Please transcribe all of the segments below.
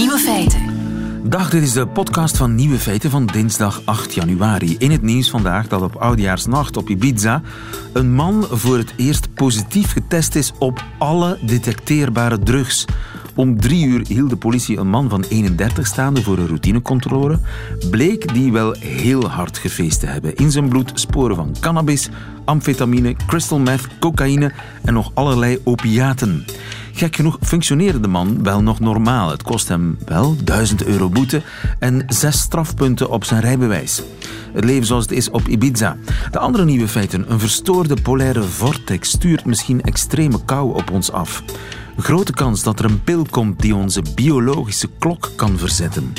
Nieuwe Feiten. Dag, dit is de podcast van Nieuwe Feiten van dinsdag 8 januari. In het nieuws vandaag dat op oudjaarsnacht op Ibiza een man voor het eerst positief getest is op alle detecteerbare drugs. Om 3 uur hield de politie een man van 31 staande voor een routinecontrole. Bleek die wel heel hard gefeest te hebben. In zijn bloed sporen van cannabis, amfetamine, crystal meth, cocaïne en nog allerlei opiaten. Gek genoeg functioneerde de man wel nog normaal. Het kost hem wel €1.000 boete en 6 strafpunten op zijn rijbewijs. Het leven zoals het is op Ibiza. De andere nieuwe feiten. Een verstoorde polaire vortex stuurt misschien extreme kou op ons af. Grote kans dat er een pil komt die onze biologische klok kan verzetten.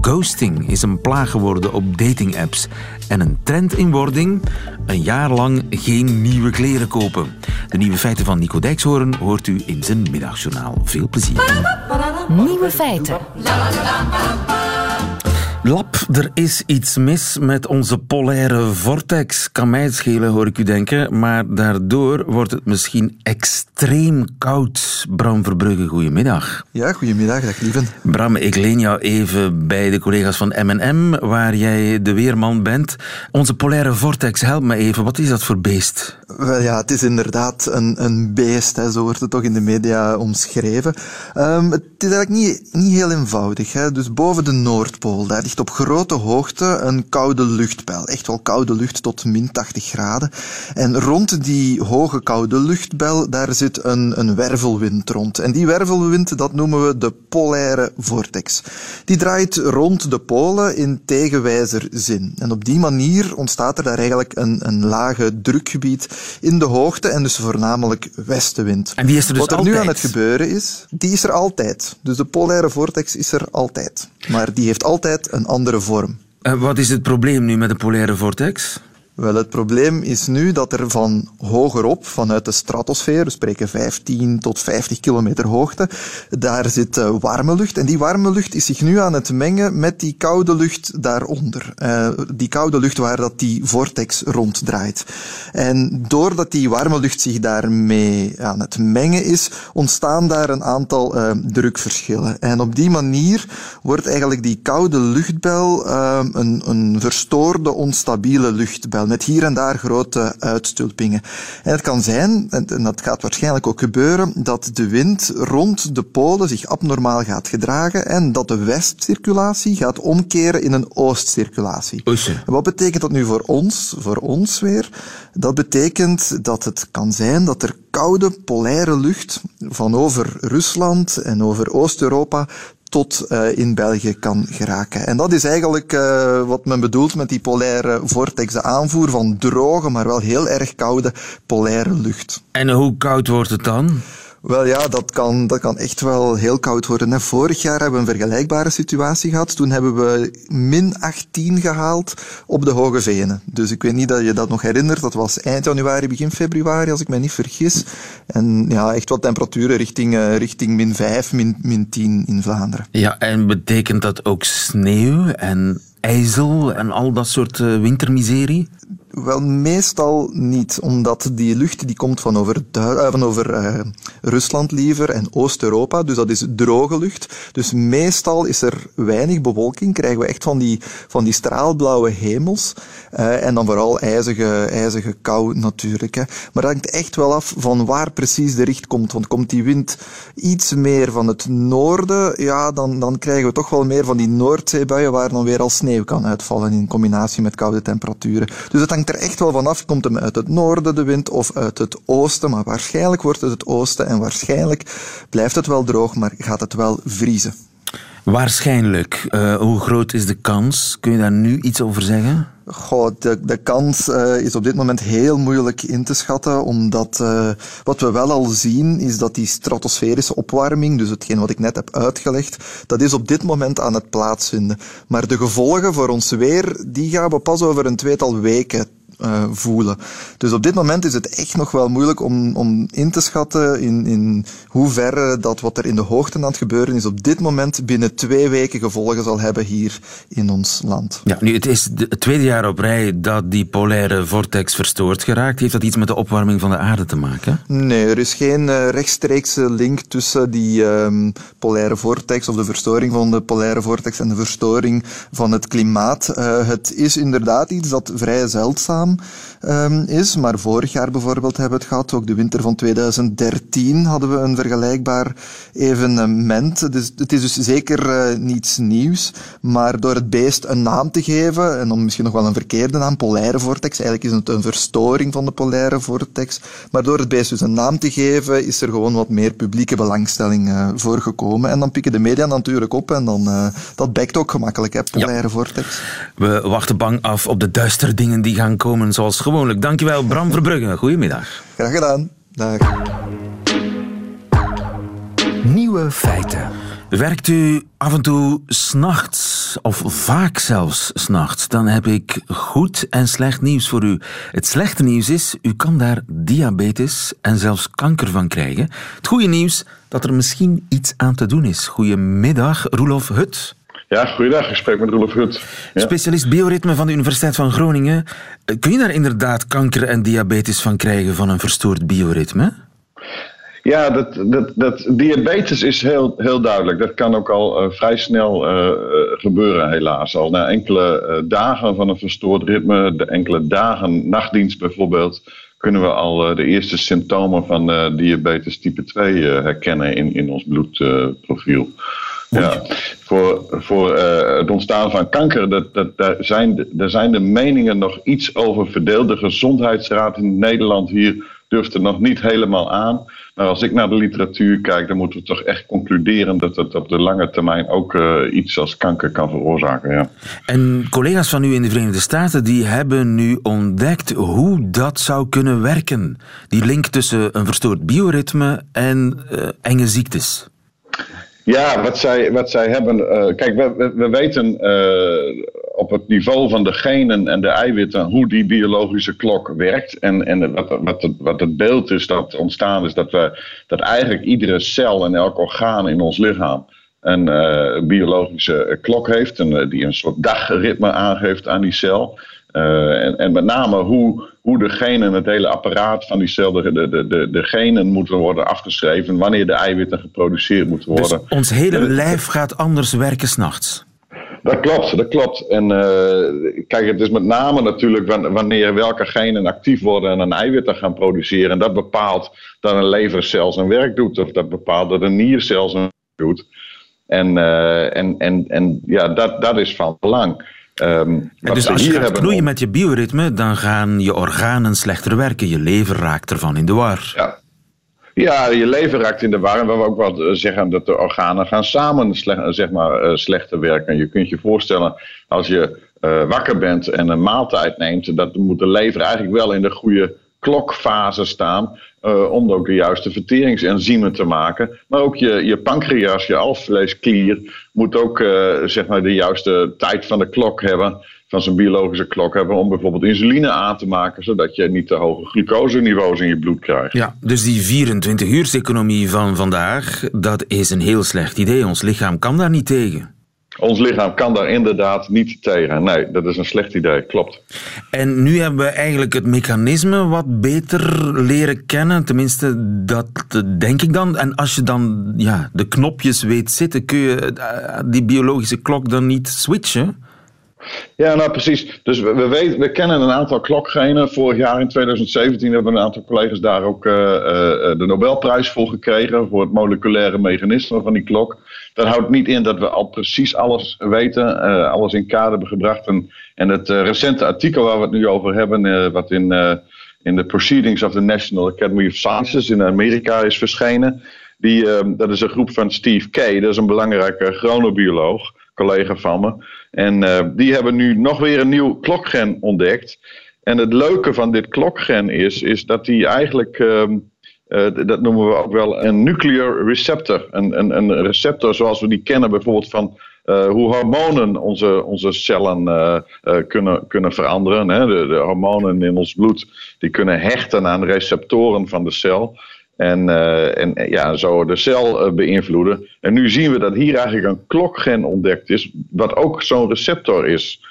Ghosting is een plaag geworden op datingapps. En een trend in wording? Een jaar lang geen nieuwe kleren kopen. De nieuwe feiten van Nico Dijkshoorn hoort u in zijn middagjournaal. Veel plezier. Nieuwe feiten. Lap, er is iets mis met onze polaire vortex. Kan mij het schelen, hoor ik u denken. Maar daardoor wordt het misschien extreem koud. Bram Verbrugge, goedemiddag. Ja, goedemiddag, dag lieven. Bram, ik leen jou even bij de collega's van M&M, waar jij de weerman bent. Onze polaire vortex, help me even. Wat is dat voor beest? Wel ja, het is inderdaad een beest. Hè. Zo wordt het toch in de media omschreven. Het is eigenlijk niet heel eenvoudig. Hè. Dus boven de Noordpool, daar op grote hoogte een koude luchtbel. Echt wel koude lucht tot min 80 graden. En rond die hoge koude luchtbel, daar zit een wervelwind rond. En die wervelwind, dat noemen we de polaire vortex. Die draait rond de polen in tegenwijzer zin. En op die manier ontstaat er daar eigenlijk een lage drukgebied in de hoogte en dus voornamelijk westenwind. En die is er dus altijd? Wat er nu aan het gebeuren is, die is er altijd. Dus de polaire vortex is er altijd. Maar die heeft altijd een andere vorm. En wat is het probleem nu met de polaire vortex? Wel, het probleem is nu dat er van hogerop, vanuit de stratosfeer, we spreken 15 tot 50 kilometer hoogte, daar zit warme lucht. En die warme lucht is zich nu aan het mengen met die koude lucht daaronder. Die koude lucht waar dat die vortex ronddraait. En doordat die warme lucht zich daarmee aan het mengen is, ontstaan daar een aantal drukverschillen. En op die manier wordt eigenlijk die koude luchtbel een verstoorde, onstabiele luchtbel. Met hier en daar grote uitstulpingen. En het kan zijn, en dat gaat waarschijnlijk ook gebeuren, dat de wind rond de polen zich abnormaal gaat gedragen en dat de westcirculatie gaat omkeren in een oostcirculatie. Wat betekent dat nu voor ons? Voor ons weer? Dat betekent dat het kan zijn dat er koude polaire lucht van over Rusland en over Oost-Europa tot in België kan geraken. En dat is eigenlijk wat men bedoelt met die polaire vortex, de aanvoer van droge, maar wel heel erg koude polaire lucht. En hoe koud wordt het dan? Wel ja, dat kan echt wel heel koud worden. En vorig jaar hebben we een vergelijkbare situatie gehad. Toen hebben we min 18 gehaald op de Hoge Venen. Dus ik weet niet dat je dat nog herinnert. Dat was eind januari, begin februari, als ik me niet vergis. En ja, echt wat temperaturen richting min 5, min 10 in Vlaanderen. Ja, en betekent dat ook sneeuw en ijzel en al dat soort wintermiserie? Wel, meestal niet, omdat die lucht die komt van over Rusland liever en Oost-Europa, dus dat is droge lucht. Dus meestal is er weinig bewolking, krijgen we echt van die straalblauwe hemels en dan vooral ijzige kou natuurlijk. Hè. Maar dat hangt echt wel af van waar precies de richt komt, want komt die wind iets meer van het noorden, ja, dan krijgen we toch wel meer van die Noordzeebuien waar dan weer al sneeuw kan uitvallen in combinatie met koude temperaturen. Dus dat hangt er echt wel vanaf. Komt hem uit het noorden, de wind, of uit het oosten? Maar waarschijnlijk wordt het oosten en waarschijnlijk blijft het wel droog, maar gaat het wel vriezen. Waarschijnlijk. Hoe groot is de kans? Kun je daar nu iets over zeggen? Goh, de kans is op dit moment heel moeilijk in te schatten, omdat wat we wel al zien is dat die stratosferische opwarming, dus hetgeen wat ik net heb uitgelegd, dat is op dit moment aan het plaatsvinden. Maar de gevolgen voor ons weer, die gaan we pas over een 2-tal weken voelen. Dus op dit moment is het echt nog wel moeilijk om in te schatten in hoeverre dat wat er in de hoogte aan het gebeuren is op dit moment binnen 2 weken gevolgen zal hebben hier in ons land. Ja, nu, het is het tweede jaar op rij dat die polaire vortex verstoord geraakt. Heeft dat iets met de opwarming van de aarde te maken? Nee, er is geen rechtstreekse link tussen die polaire vortex of de verstoring van de polaire vortex en de verstoring van het klimaat. Het is inderdaad iets dat vrij zeldzaam is, maar vorig jaar bijvoorbeeld hebben we het gehad, ook de winter van 2013 hadden we een vergelijkbaar evenement. Dus het is dus zeker niets nieuws, maar door het beest een naam te geven, en dan misschien nog wel een verkeerde naam, polaire vortex, eigenlijk is het een verstoring van de polaire vortex, maar door het beest dus een naam te geven, is er gewoon wat meer publieke belangstelling voor gekomen. En dan pikken de media natuurlijk op en dan, dat bekt ook gemakkelijk, hè, polaire vortex. We wachten bang af op de duisterdingen die gaan komen, zoals gewoonlijk. Dankjewel, Bram Verbrugge. Goedemiddag. Graag gedaan. Dag. Nieuwe feiten. Werkt u af en toe 's nachts, of vaak zelfs 's nachts, dan heb ik goed en slecht nieuws voor u. Het slechte nieuws is, u kan daar diabetes en zelfs kanker van krijgen. Het goede nieuws, dat er misschien iets aan te doen is. Goedemiddag, Roelof Hut. Ja, goeiedag. Ik spreek met Roelof Hut. Ja. Specialist bioritme van de Universiteit van Groningen. Kun je daar inderdaad kanker en diabetes van krijgen van een verstoord bioritme? Ja, dat diabetes is heel duidelijk. Dat kan ook al vrij snel gebeuren, helaas. Al na enkele dagen van een verstoord ritme, de enkele dagen, nachtdienst bijvoorbeeld, kunnen we al de eerste symptomen van diabetes type 2 herkennen in ons bloedprofiel. Ja, voor het ontstaan van kanker, daar zijn de meningen nog iets over verdeeld. De Gezondheidsraad in Nederland hier durft er nog niet helemaal aan. Maar als ik naar de literatuur kijk, dan moeten we toch echt concluderen dat het op de lange termijn ook iets als kanker kan veroorzaken. Ja. En collega's van u in de Verenigde Staten, die hebben nu ontdekt hoe dat zou kunnen werken. Die link tussen een verstoord bioritme en enge ziektes. Ja, wat zij hebben... kijk, we weten op het niveau van de genen en de eiwitten hoe die biologische klok werkt. En wat het beeld is dat ontstaan is dat eigenlijk iedere cel en elk orgaan in ons lichaam een biologische klok heeft. Die een soort dagritme aangeeft aan die cel. En met name hoe de genen, het hele apparaat van die cel, de genen moeten worden afgeschreven, wanneer de eiwitten geproduceerd moeten worden. Dus ons hele lijf gaat anders werken 's nachts. Dat klopt. En kijk, het is met name natuurlijk wanneer welke genen actief worden en een eiwitten gaan produceren. En dat bepaalt dat een lever zelfs zijn werk doet, of dat bepaalt dat een nier zelfs zijn werk doet. En ja, dat is van belang. Dus als je gaat knoeien met je bioritme, dan gaan je organen slechter werken. Je lever raakt ervan in de war. Ja, je lever raakt in de war. En we ook wel zeggen dat de organen gaan samen slechter werken. Je kunt je voorstellen, als je wakker bent en een maaltijd neemt, dat moet de lever eigenlijk wel in de goede klokfase staan, om ook de juiste verteringsenzymen te maken. Maar ook je pancreas, je alvleesklier, moet ook de juiste tijd van de klok hebben, van zijn biologische klok hebben, om bijvoorbeeld insuline aan te maken, zodat je niet te hoge glucoseniveaus in je bloed krijgt. Ja, dus die 24-uurseconomie van vandaag, dat is een heel slecht idee. Ons lichaam kan daar niet tegen. Ons lichaam kan daar inderdaad niet tegen. Nee, dat is een slecht idee, klopt. En nu hebben we eigenlijk het mechanisme wat beter leren kennen. Tenminste, dat denk ik dan. En als je dan de knopjes weet zitten, kun je die biologische klok dan niet switchen? Ja, nou precies. Dus we kennen een aantal klokgenen. Vorig jaar in 2017 hebben een aantal collega's daar ook de Nobelprijs voor gekregen, voor het moleculaire mechanisme van die klok. Dat houdt niet in dat we al precies alles weten, alles in kader hebben gebracht. En het recente artikel waar we het nu over hebben, wat in de Proceedings of the National Academy of Sciences in Amerika is verschenen, dat is een groep van Steve Kay, dat is een belangrijke chronobioloog, collega van me. En die hebben nu nog weer een nieuw klokgen ontdekt. En het leuke van dit klokgen is dat die eigenlijk, dat noemen we ook wel een nuclear receptor. Een receptor zoals we die kennen bijvoorbeeld van hoe hormonen onze cellen kunnen veranderen. Hè. De hormonen in ons bloed die kunnen hechten aan receptoren van de cel. En zo de cel beïnvloeden. En nu zien we dat hier eigenlijk een klokgen ontdekt is, wat ook zo'n receptor is.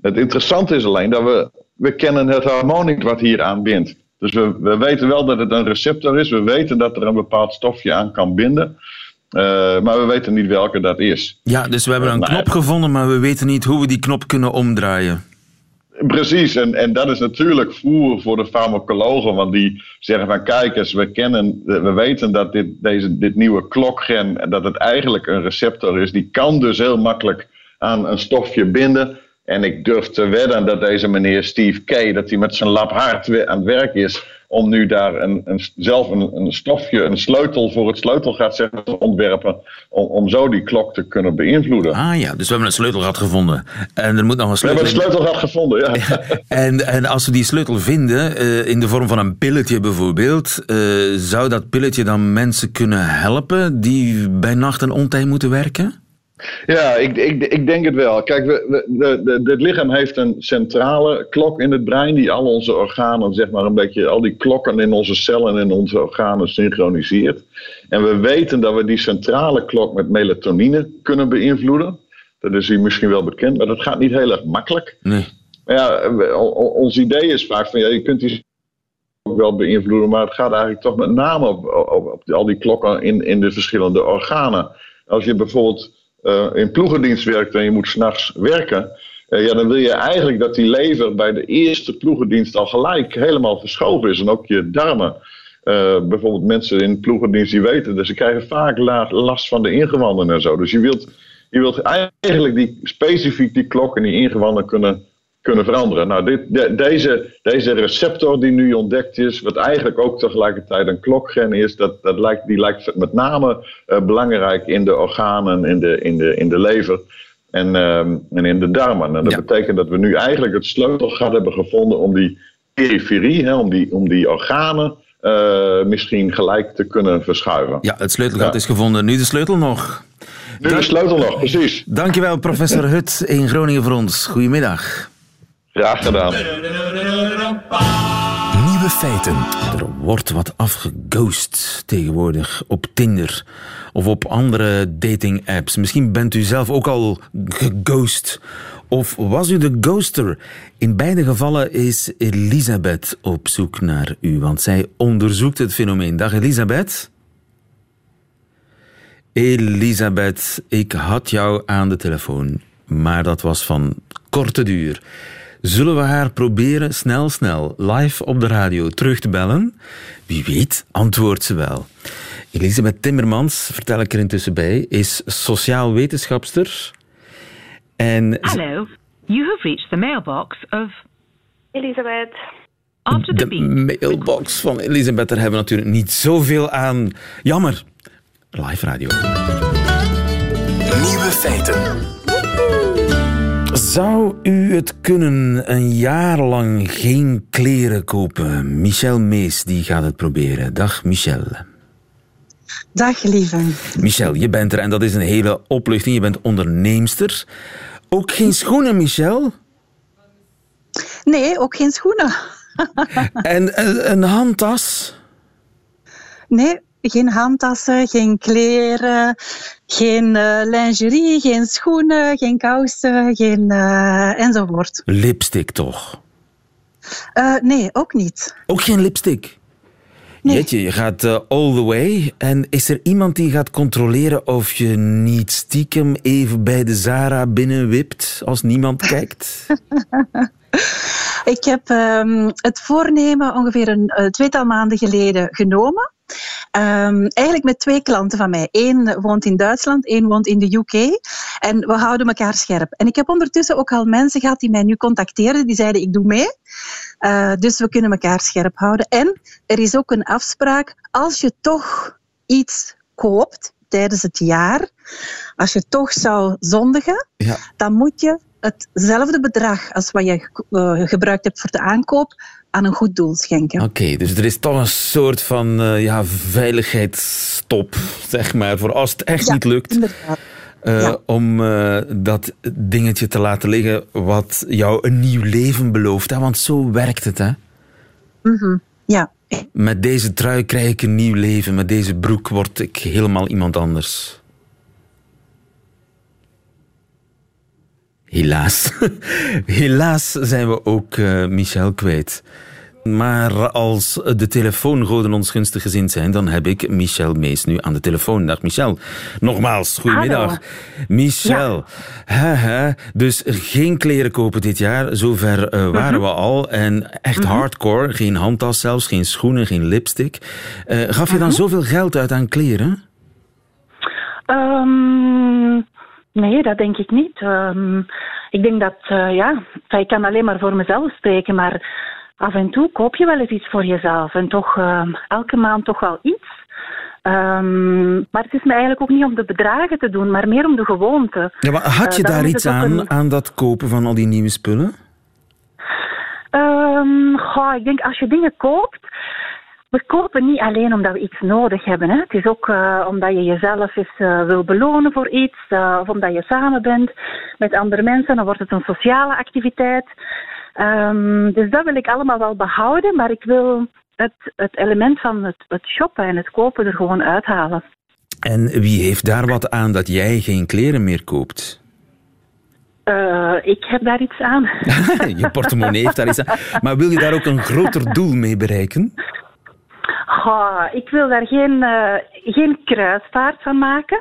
Het interessante is alleen dat we kennen het hormoon niet wat hier aan bindt. Dus we weten wel dat het een receptor is. We weten dat er een bepaald stofje aan kan binden. Maar we weten niet welke dat is. Ja, dus we hebben een knop gevonden, maar we weten niet hoe we die knop kunnen omdraaien. Precies, en dat is natuurlijk voer voor de farmacologen, want die zeggen van kijk eens, we weten dat dit nieuwe klokgen, dat het eigenlijk een receptor is, die kan dus heel makkelijk aan een stofje binden. En ik durf te wedden dat deze meneer Steve Kay, dat hij met zijn lab hard aan het werk is om nu daar zelf een stofje, een sleutel voor het sleutelgat te ontwerpen, om zo die klok te kunnen beïnvloeden. Ah ja, dus we hebben een sleutelgat gevonden. En er moet nog een sleutel. We hebben een sleutelgat gevonden, ja. En als we die sleutel vinden, in de vorm van een pilletje bijvoorbeeld, zou dat pilletje dan mensen kunnen helpen die bij nacht en ontijd moeten werken? Ja, ik denk het wel. Kijk, het lichaam heeft een centrale klok in het brein die al onze organen, zeg maar een beetje, al die klokken in onze cellen en in onze organen synchroniseert. En we weten dat we die centrale klok met melatonine kunnen beïnvloeden. Dat is hier misschien wel bekend, maar dat gaat niet heel erg makkelijk. Nee. Ja, ons idee is vaak van, ja, je kunt die ook wel beïnvloeden, maar het gaat eigenlijk toch met name op al die klokken in de verschillende organen. Als je bijvoorbeeld in ploegendienst werkt en je moet 's nachts werken, dan wil je eigenlijk dat die lever bij de eerste ploegendienst al gelijk helemaal verschoven is. En ook je darmen. Bijvoorbeeld mensen in ploegendienst die weten dat ze krijgen vaak last van de ingewanden en zo. Dus je wilt eigenlijk specifiek die klok en die ingewanden kunnen veranderen. Nou, deze receptor die nu ontdekt is, wat eigenlijk ook tegelijkertijd een klokgen is, die lijkt met name belangrijk in de organen, in de lever en in de darmen. En dat betekent dat we nu eigenlijk het sleutelgat hebben gevonden om die periferie, om die organen misschien gelijk te kunnen verschuiven. Ja, het sleutelgat is gevonden. Nu de sleutel nog. Nu de sleutel nog, precies. Dankjewel, professor Hut in Groningen voor ons. Goedemiddag. Graag gedaan. Nieuwe feiten. Er wordt wat afgeghost tegenwoordig op Tinder of op andere dating-apps. Misschien bent u zelf ook al geghost. Of was u de ghoster? In beide gevallen is Elisabeth op zoek naar u, want zij onderzoekt het fenomeen. Dag Elisabeth. Elisabeth, ik had jou aan de telefoon, maar dat was van korte duur. Zullen we haar proberen snel, live op de radio terug te bellen? Wie weet, antwoordt ze wel. Elisabeth Timmermans, vertel ik er intussen bij, is sociaal wetenschapster. En Hello, you have reached the mailbox of Elisabeth. After the beep. De mailbox van Elisabeth, daar hebben we natuurlijk niet zoveel aan. Jammer. Live radio. Nieuwe feiten. Zou u het kunnen, een jaar lang geen kleren kopen? Michel Mees die gaat het proberen. Dag Michel. Dag lieve. Michel, je bent er en dat is een hele opluchting. Je bent onderneemster. Ook geen schoenen, Michel? Nee, ook geen schoenen. En een handtas? Nee, geen handtassen, geen kleren, geen lingerie, geen schoenen, geen kousen, geen enzovoort. Lipstick toch? Nee, ook niet. Ook geen lipstick? Nee. Jeetje, je gaat all the way. En is er iemand die gaat controleren of je niet stiekem even bij de Zara binnenwipt als niemand kijkt? Ik heb het voornemen ongeveer een tweetal maanden geleden genomen. Eigenlijk met 2 klanten van mij. 1 woont in Duitsland, 1 woont in de UK. En we houden elkaar scherp. En ik heb ondertussen ook al mensen gehad die mij nu contacteerden. Die zeiden, ik doe mee. Dus we kunnen elkaar scherp houden. En er is ook een afspraak. Als je toch iets koopt tijdens het jaar, als je toch zou zondigen, dan moet je hetzelfde bedrag als wat je gebruikt hebt voor de aankoop aan een goed doel schenken. Oké, dus er is toch een soort van veiligheidsstop, zeg maar, voor als het echt niet lukt. Inderdaad. om dat dingetje te laten liggen wat jou een nieuw leven belooft. Hè? Want zo werkt het, hè? Mm-hmm. Ja. Met deze trui krijg ik een nieuw leven. Met deze broek word ik helemaal iemand anders. Helaas. Helaas zijn we ook Michel kwijt. Maar als de telefoongoden ons gunstig gezind zijn, dan heb ik Michel Mees nu aan de telefoon. Dag Michel. Nogmaals, goedemiddag. Hallo. Michel, ja. Dus geen kleren kopen dit jaar. Zover waren we al. En echt hardcore, geen handtas zelfs, geen schoenen, geen lipstick. Gaf je dan zoveel geld uit aan kleren? Nee, dat denk ik niet. Ik denk dat, ik kan alleen maar voor mezelf spreken, maar af en toe koop je wel eens iets voor jezelf. En toch elke maand toch wel iets. Maar het is me eigenlijk ook niet om de bedragen te doen, maar meer om de gewoonte. Ja, maar had je daar iets aan dat kopen van al die nieuwe spullen? Ik denk als je dingen koopt. We kopen niet alleen omdat we iets nodig hebben. Hè. Het is ook omdat je jezelf eens wil belonen voor iets. Of omdat je samen bent met andere mensen. Dan wordt het een sociale activiteit. Dus dat wil ik allemaal wel behouden, maar ik wil het element van het shoppen en het kopen er gewoon uithalen. En wie heeft daar wat aan dat jij geen kleren meer koopt? Ik heb daar iets aan. Je portemonnee heeft daar iets aan. Maar wil je daar ook een groter doel mee bereiken? Ik wil daar geen kruisvaart van maken.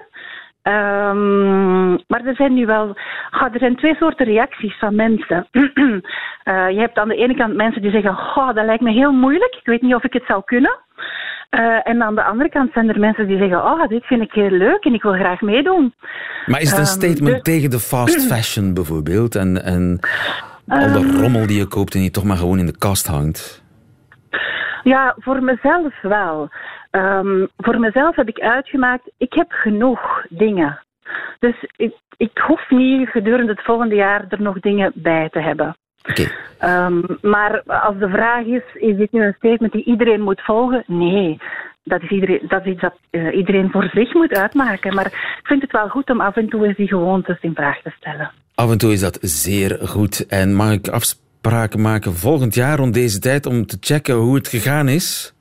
Maar er zijn nu wel... er zijn twee soorten reacties van mensen. Je hebt aan de ene kant mensen die zeggen... dat lijkt me heel moeilijk, ik weet niet of ik het zou kunnen. En aan de andere kant zijn er mensen die zeggen... dit vind ik heel leuk en ik wil graag meedoen. Maar is het een statement tegen de fast fashion bijvoorbeeld? En al de rommel die je koopt en die toch maar gewoon in de kast hangt? Ja, voor mezelf wel. Voor mezelf heb ik uitgemaakt, ik heb genoeg dingen. Dus ik hoef niet gedurende het volgende jaar er nog dingen bij te hebben. Okay. Maar als de vraag is dit nu een statement die iedereen moet volgen? Nee, dat is iets dat iedereen voor zich moet uitmaken. Maar ik vind het wel goed om af en toe eens die gewoontes in vraag te stellen. Af en toe is dat zeer goed. En mag ik afspraken maken volgend jaar rond deze tijd om te checken hoe het gegaan is?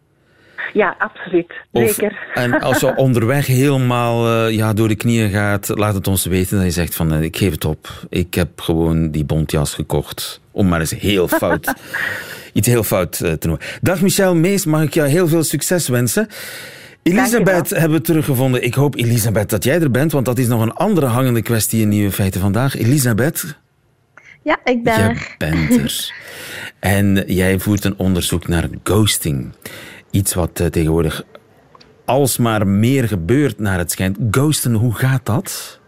Ja, absoluut. Zeker. En als je onderweg helemaal door de knieën gaat, laat het ons weten dat je zegt van ik geef het op. Ik heb gewoon die bontjas gekocht. Om maar eens iets heel fout te noemen. Dag Michel Mees, mag ik jou heel veel succes wensen. Elisabeth hebben we teruggevonden. Ik hoop, Elisabeth, dat jij er bent, want dat is nog een andere hangende kwestie in Nieuwe Feiten vandaag. Elisabeth? Ja, ik ben er. Je bent er. En jij voert een onderzoek naar ghosting. Iets wat tegenwoordig alsmaar meer gebeurt naar het schijnt. Ghosten, hoe gaat dat?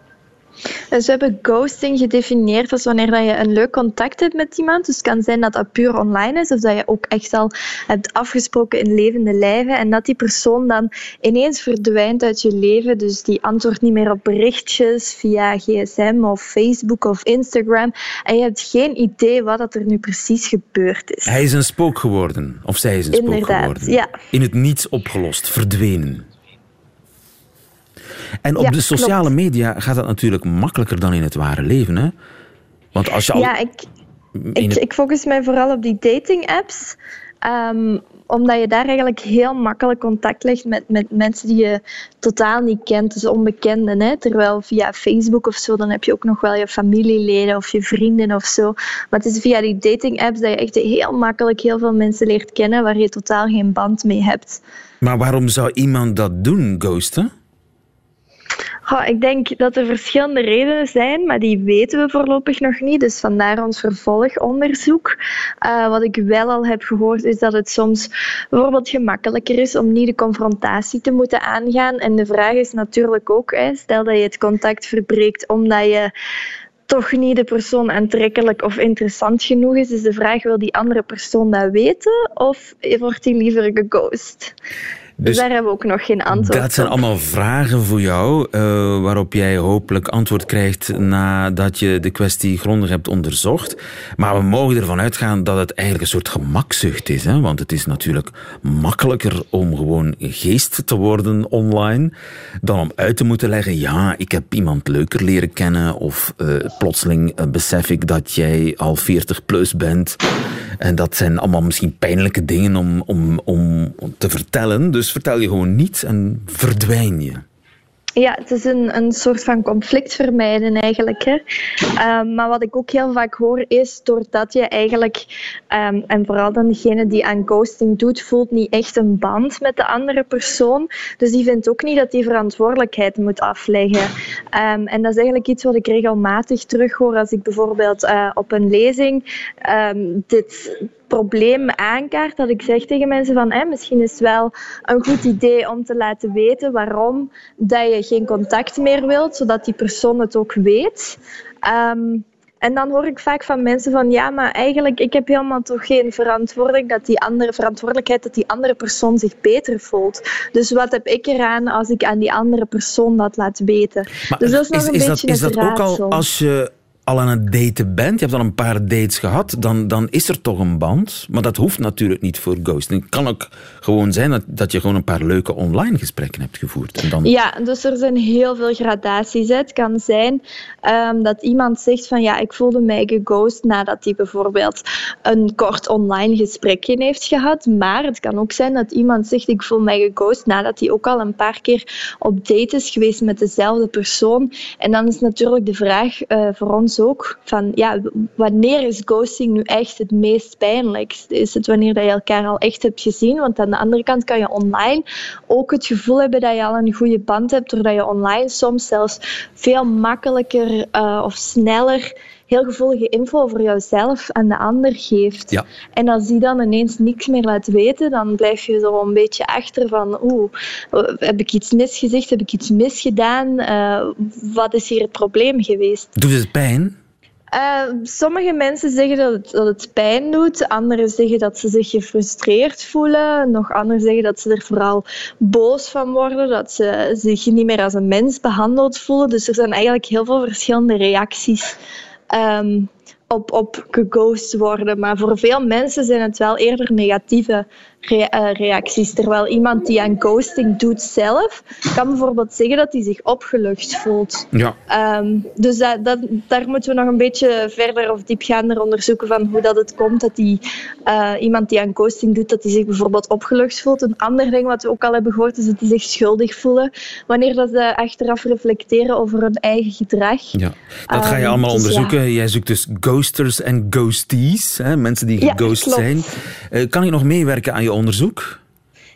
Ze hebben ghosting gedefinieerd als wanneer je een leuk contact hebt met iemand. Dus het kan zijn dat dat puur online is of dat je ook echt al hebt afgesproken in levende lijven en dat die persoon dan ineens verdwijnt uit je leven. Dus die antwoordt niet meer op berichtjes via gsm of Facebook of Instagram en je hebt geen idee wat er nu precies gebeurd is. Hij is een spook geworden of zij is een spook geworden. Ja. In het niets opgelost, verdwenen. En op de sociale media gaat dat natuurlijk makkelijker dan in het ware leven, hè? Want als je al... Ja, ik focus mij vooral op die dating-apps, omdat je daar eigenlijk heel makkelijk contact legt met mensen die je totaal niet kent, dus onbekenden, hè? Terwijl via Facebook of zo, dan heb je ook nog wel je familieleden of je vrienden of zo. Maar het is via die dating-apps dat je echt heel makkelijk heel veel mensen leert kennen waar je totaal geen band mee hebt. Maar waarom zou iemand dat doen, ghosten? Ik denk dat er verschillende redenen zijn, maar die weten we voorlopig nog niet. Dus vandaar ons vervolgonderzoek. Wat ik wel al heb gehoord is dat het soms bijvoorbeeld gemakkelijker is om niet de confrontatie te moeten aangaan. En de vraag is natuurlijk ook, stel dat je het contact verbreekt omdat je toch niet de persoon aantrekkelijk of interessant genoeg is. Dus de vraag, wil die andere persoon dat weten of wordt die liever geghost? Dus daar hebben we ook nog geen antwoord op. Dat zijn allemaal vragen voor jou, waarop jij hopelijk antwoord krijgt nadat je de kwestie grondig hebt onderzocht. Maar we mogen ervan uitgaan dat het eigenlijk een soort gemakzucht is, hè? Want het is natuurlijk makkelijker om gewoon geest te worden online dan om uit te moeten leggen, ja, ik heb iemand leuker leren kennen of plotseling besef ik dat jij al 40 plus bent. En dat zijn allemaal misschien pijnlijke dingen om te vertellen. Dus vertel je gewoon niets en verdwijn je. Ja, het is een soort van conflict vermijden eigenlijk. Hè. Maar wat ik ook heel vaak hoor is, doordat je eigenlijk, en vooral dan degene die aan ghosting doet, voelt niet echt een band met de andere persoon. Dus die vindt ook niet dat die verantwoordelijkheid moet afleggen. En dat is eigenlijk iets wat ik regelmatig terughoor als ik bijvoorbeeld op een lezing dit probleem aankaart, dat ik zeg tegen mensen van misschien is het wel een goed idee om te laten weten waarom dat je geen contact meer wilt, zodat die persoon het ook weet. En dan hoor ik vaak van mensen van ja, maar eigenlijk ik heb helemaal toch geen verantwoordelijkheid dat die andere persoon zich beter voelt. Dus wat heb ik eraan als ik aan die andere persoon dat laat weten? Maar dus dat is nog een beetje een raadsel. Is dat ook al als je al aan het daten bent, je hebt al een paar dates gehad, dan is er toch een band. Maar dat hoeft natuurlijk niet voor ghosting. Het kan ook gewoon zijn dat je gewoon een paar leuke online gesprekken hebt gevoerd. En dan... Ja, dus er zijn heel veel gradaties. Hè. Het kan zijn dat iemand zegt van ja, ik voelde mij geghost nadat hij bijvoorbeeld een kort online gesprekje heeft gehad. Maar het kan ook zijn dat iemand zegt ik voel mij geghost nadat hij ook al een paar keer op date is geweest met dezelfde persoon. En dan is natuurlijk de vraag voor ons ook van ja, wanneer is ghosting nu echt het meest pijnlijkst? Is het wanneer dat je elkaar al echt hebt gezien? Want aan de andere kant kan je online ook het gevoel hebben dat je al een goede band hebt, doordat je online soms zelfs veel makkelijker of sneller heel gevoelige info over jouzelf aan de ander geeft. Ja. En als die dan ineens niks meer laat weten, dan blijf je zo een beetje achter van heb ik iets misgezegd? Heb ik iets misgedaan? Wat is hier het probleem geweest? Doet het pijn? Sommige mensen zeggen dat het pijn doet. Anderen zeggen dat ze zich gefrustreerd voelen. Nog anderen zeggen dat ze er vooral boos van worden. Dat ze zich niet meer als een mens behandeld voelen. Dus er zijn eigenlijk heel veel verschillende reacties op geghost worden. Maar voor veel mensen zijn het wel eerder negatieve reacties. Terwijl iemand die aan ghosting doet zelf, kan bijvoorbeeld zeggen dat hij zich opgelucht voelt. Ja. Dus daar moeten we nog een beetje verder of diepgaander onderzoeken van hoe dat het komt dat iemand die aan ghosting doet, dat hij zich bijvoorbeeld opgelucht voelt. Een ander ding wat we ook al hebben gehoord is dat die zich schuldig voelen wanneer dat ze achteraf reflecteren over hun eigen gedrag. Ja. Dat ga je allemaal onderzoeken. Ja. Jij zoekt dus ghosters en ghosties, hè? Mensen die geghost zijn. Kan je nog meewerken aan je onderzoek?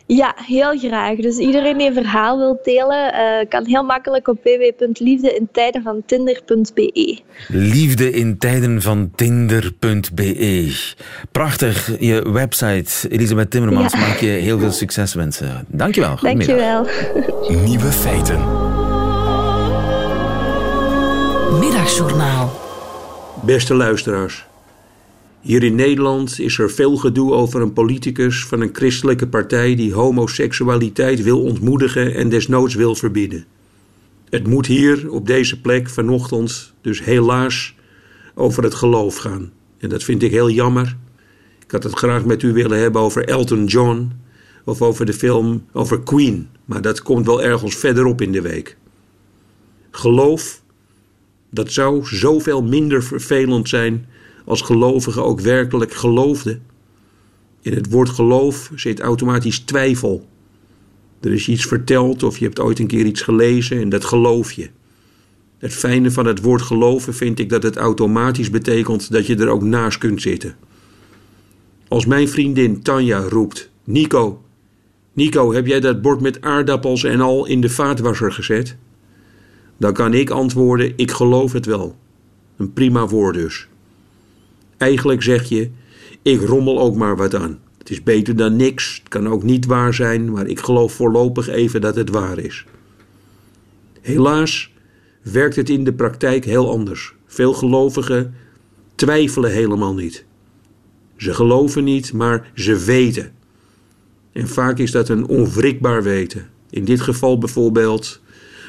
Ja, heel graag. Dus iedereen die een verhaal wil delen, kan heel makkelijk op www.liefdeintijdenvantinder.be. Liefdeintijdenvantinder.be. Prachtig, je website. Elisabeth Timmermans, Mag je heel veel succes wensen. Dankjewel. Dankjewel. Nieuwe feiten. Middagjournaal. Beste luisteraars. Hier in Nederland is er veel gedoe over een politicus van een christelijke partij die homoseksualiteit wil ontmoedigen en desnoods wil verbieden. Het moet hier op deze plek vanochtend dus helaas over het geloof gaan. En dat vind ik heel jammer. Ik had het graag met u willen hebben over Elton John of over de film over Queen. Maar dat komt wel ergens verderop in de week. Geloof, dat zou zoveel minder vervelend zijn als gelovigen ook werkelijk geloofden. In het woord geloof zit automatisch twijfel. Er is iets verteld of je hebt ooit een keer iets gelezen en dat geloof je. Het fijne van het woord geloven vind ik dat het automatisch betekent dat je er ook naast kunt zitten. Als mijn vriendin Tanja roept, Nico, heb jij dat bord met aardappels en al in de vaatwasser gezet? Dan kan ik antwoorden, ik geloof het wel. Een prima woord dus. Eigenlijk zeg je, ik rommel ook maar wat aan. Het is beter dan niks, het kan ook niet waar zijn, maar ik geloof voorlopig even dat het waar is. Helaas werkt het in de praktijk heel anders. Veel gelovigen twijfelen helemaal niet. Ze geloven niet, maar ze weten. En vaak is dat een onwrikbaar weten. In dit geval bijvoorbeeld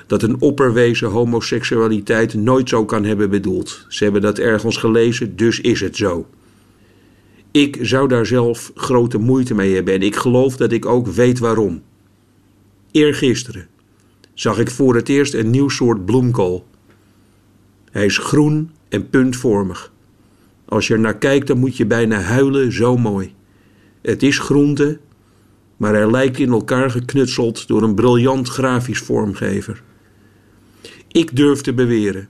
dat een opperwezen homoseksualiteit nooit zo kan hebben bedoeld. Ze hebben dat ergens gelezen, dus is het zo. Ik zou daar zelf grote moeite mee hebben en ik geloof dat ik ook weet waarom. Eergisteren zag ik voor het eerst een nieuw soort bloemkool. Hij is groen en puntvormig. Als je er naar kijkt, dan moet je bijna huilen, zo mooi. Het is groente, maar hij lijkt in elkaar geknutseld door een briljant grafisch vormgever. Ik durf te beweren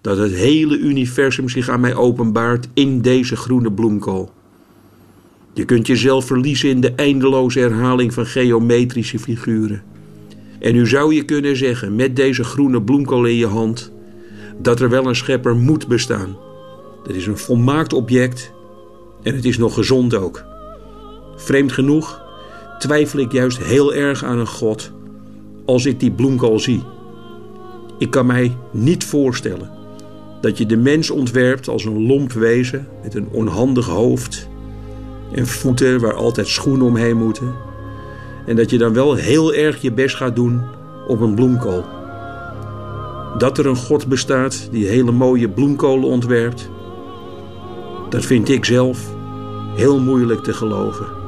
dat het hele universum zich aan mij openbaart in deze groene bloemkool. Je kunt jezelf verliezen in de eindeloze herhaling van geometrische figuren. En nu zou je kunnen zeggen, met deze groene bloemkool in je hand, dat er wel een schepper moet bestaan. Dat is een volmaakt object en het is nog gezond ook. Vreemd genoeg twijfel ik juist heel erg aan een God als ik die bloemkool zie. Ik kan mij niet voorstellen dat je de mens ontwerpt als een lomp wezen met een onhandig hoofd en voeten waar altijd schoenen omheen moeten. En dat je dan wel heel erg je best gaat doen op een bloemkool. Dat er een God bestaat die hele mooie bloemkolen ontwerpt, dat vind ik zelf heel moeilijk te geloven.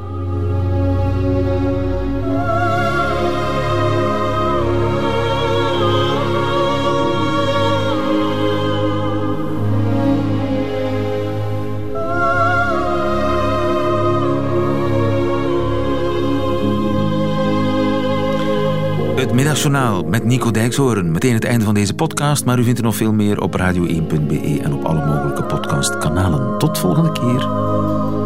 Het Middagjournaal met Nico Dijkshoorn. Meteen het einde van deze podcast, maar u vindt er nog veel meer op radio1.be en op alle mogelijke podcastkanalen. Tot volgende keer.